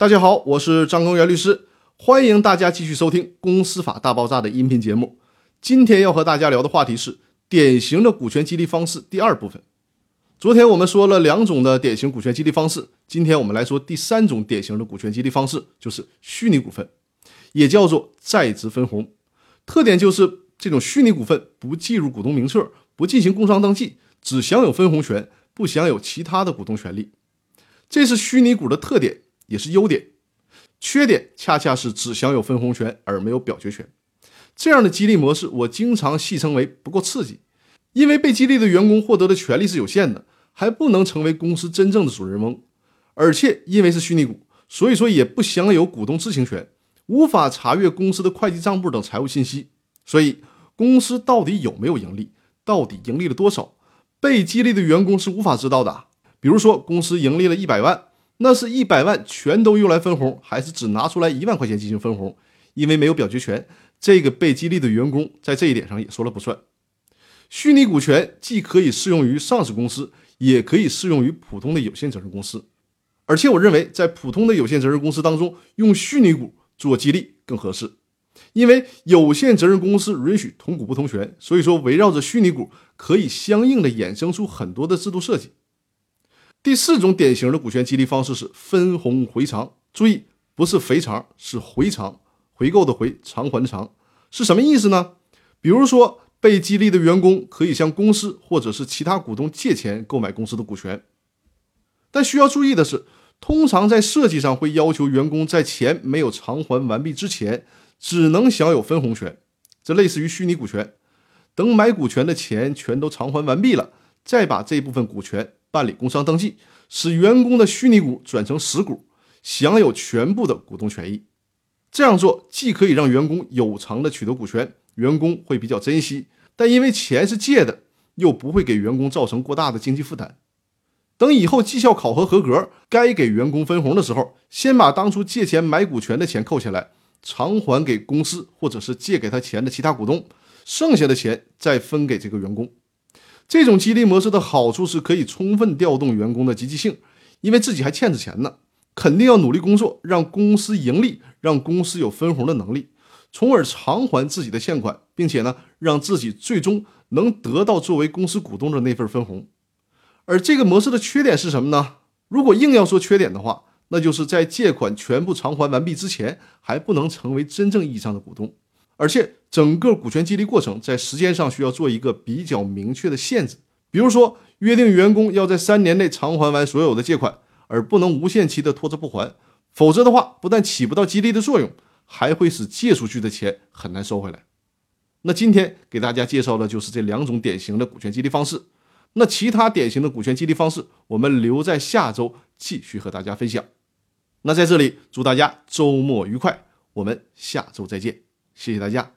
大家好，我是张根源律师，欢迎大家继续收听《公司法大爆炸》的音频节目。今天要和大家聊的话题是典型的股权激励方式第二部分。昨天我们说了两种的典型股权激励方式，今天我们来说第三种典型的股权激励方式，就是虚拟股份，也叫做在职分红。特点就是这种虚拟股份不计入股东名册，不进行工商登记，只享有分红权，不享有其他的股东权利。这是虚拟股的特点，也是优点。缺点恰恰是只享有分红权而没有表决权。这样的激励模式我经常戏称为不够刺激，因为被激励的员工获得的权利是有限的，还不能成为公司真正的主人翁，而且因为是虚拟股，所以说也不享有股东知情权，无法查阅公司的会计账簿等财务信息。所以公司到底有没有盈利，到底盈利了多少，被激励的员工是无法知道的。比如说公司盈利了100万，那是100万全都用来分红，还是只拿出来1万块钱进行分红？因为没有表决权，这个被激励的员工在这一点上也说了不算。虚拟股权既可以适用于上市公司，也可以适用于普通的有限责任公司。而且我认为在普通的有限责任公司当中，用虚拟股做激励更合适。因为有限责任公司允许同股不同权，所以说围绕着虚拟股可以相应的衍生出很多的制度设计。第四种典型的股权激励方式是分红回偿。注意，不是肥肠，是回偿，回购的回，偿还的偿。是什么意思呢？比如说被激励的员工可以向公司或者是其他股东借钱购买公司的股权，但需要注意的是，通常在设计上会要求员工在钱没有偿还完毕之前只能享有分红权，这类似于虚拟股权。等买股权的钱全都偿还完毕了，再把这部分股权办理工商登记，使员工的虚拟股转成实股，享有全部的股东权益。这样做既可以让员工有偿的取得股权，员工会比较珍惜，但因为钱是借的，又不会给员工造成过大的经济负担。等以后绩效考核合格，该给员工分红的时候，先把当初借钱买股权的钱扣下来，偿还给公司或者是借给他钱的其他股东，剩下的钱再分给这个员工。这种激励模式的好处是可以充分调动员工的积极性，因为自己还欠着钱呢，肯定要努力工作，让公司盈利，让公司有分红的能力，从而偿还自己的欠款，并且呢，让自己最终能得到作为公司股东的那份分红。而这个模式的缺点是什么呢？如果硬要说缺点的话，那就是在借款全部偿还完毕之前，还不能成为真正意义上的股东。而且整个股权激励过程在时间上需要做一个比较明确的限制，比如说约定员工要在3年内偿还完所有的借款，而不能无限期的拖着不还，否则的话不但起不到激励的作用，还会使借出去的钱很难收回来。那今天给大家介绍的就是这两种典型的股权激励方式，那其他典型的股权激励方式我们留在下周继续和大家分享。那在这里祝大家周末愉快，我们下周再见，谢谢大家。